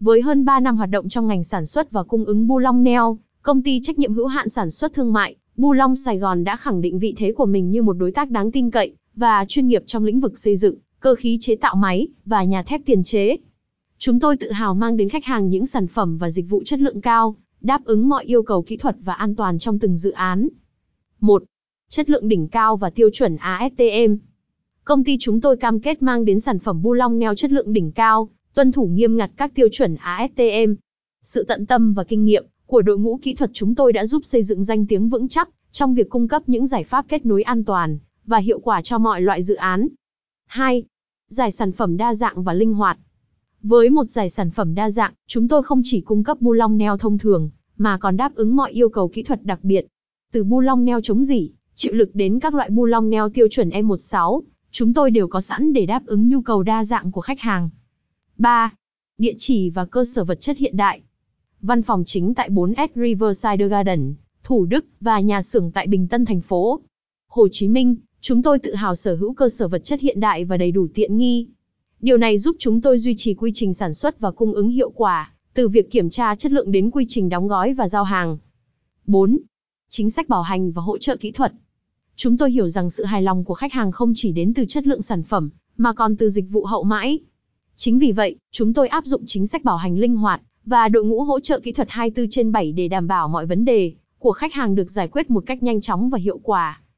Với hơn 3 năm hoạt động trong ngành sản xuất và cung ứng Bulong Neo, Công ty trách nhiệm hữu hạn sản xuất thương mại Bulong Sài Gòn đã khẳng định vị thế của mình như một đối tác đáng tin cậy và chuyên nghiệp trong lĩnh vực xây dựng, cơ khí chế tạo máy và nhà thép tiền chế. Chúng tôi tự hào mang đến khách hàng những sản phẩm và dịch vụ chất lượng cao, đáp ứng mọi yêu cầu kỹ thuật và an toàn trong từng dự án. 1. Chất lượng đỉnh cao và tiêu chuẩn ASTM. Công ty chúng tôi cam kết mang đến sản phẩm Bulong Neo chất lượng đỉnh cao, tuân thủ nghiêm ngặt các tiêu chuẩn ASTM. Sự tận tâm và kinh nghiệm của đội ngũ kỹ thuật chúng tôi đã giúp xây dựng danh tiếng vững chắc trong việc cung cấp những giải pháp kết nối an toàn và hiệu quả cho mọi loại dự án. 2. Giải sản phẩm đa dạng và linh hoạt. Với một giải sản phẩm đa dạng, chúng tôi không chỉ cung cấp Bulong Neo thông thường, mà còn đáp ứng mọi yêu cầu kỹ thuật đặc biệt. Từ Bulong Neo chống rỉ, chịu lực đến các loại Bulong Neo tiêu chuẩn M16, chúng tôi đều có sẵn để đáp ứng nhu cầu đa dạng của khách hàng. 3. Địa chỉ và cơ sở vật chất hiện đại. Văn phòng chính tại 4S Riverside Garden, Thủ Đức và nhà xưởng tại Bình Tân, thành phố Hồ Chí Minh, chúng tôi tự hào sở hữu cơ sở vật chất hiện đại và đầy đủ tiện nghi. Điều này giúp chúng tôi duy trì quy trình sản xuất và cung ứng hiệu quả, từ việc kiểm tra chất lượng đến quy trình đóng gói và giao hàng. 4. Chính sách bảo hành và hỗ trợ kỹ thuật. Chúng tôi hiểu rằng sự hài lòng của khách hàng không chỉ đến từ chất lượng sản phẩm, mà còn từ dịch vụ hậu mãi. Chính vì vậy, chúng tôi áp dụng chính sách bảo hành linh hoạt và đội ngũ hỗ trợ kỹ thuật 24/7 để đảm bảo mọi vấn đề của khách hàng được giải quyết một cách nhanh chóng và hiệu quả.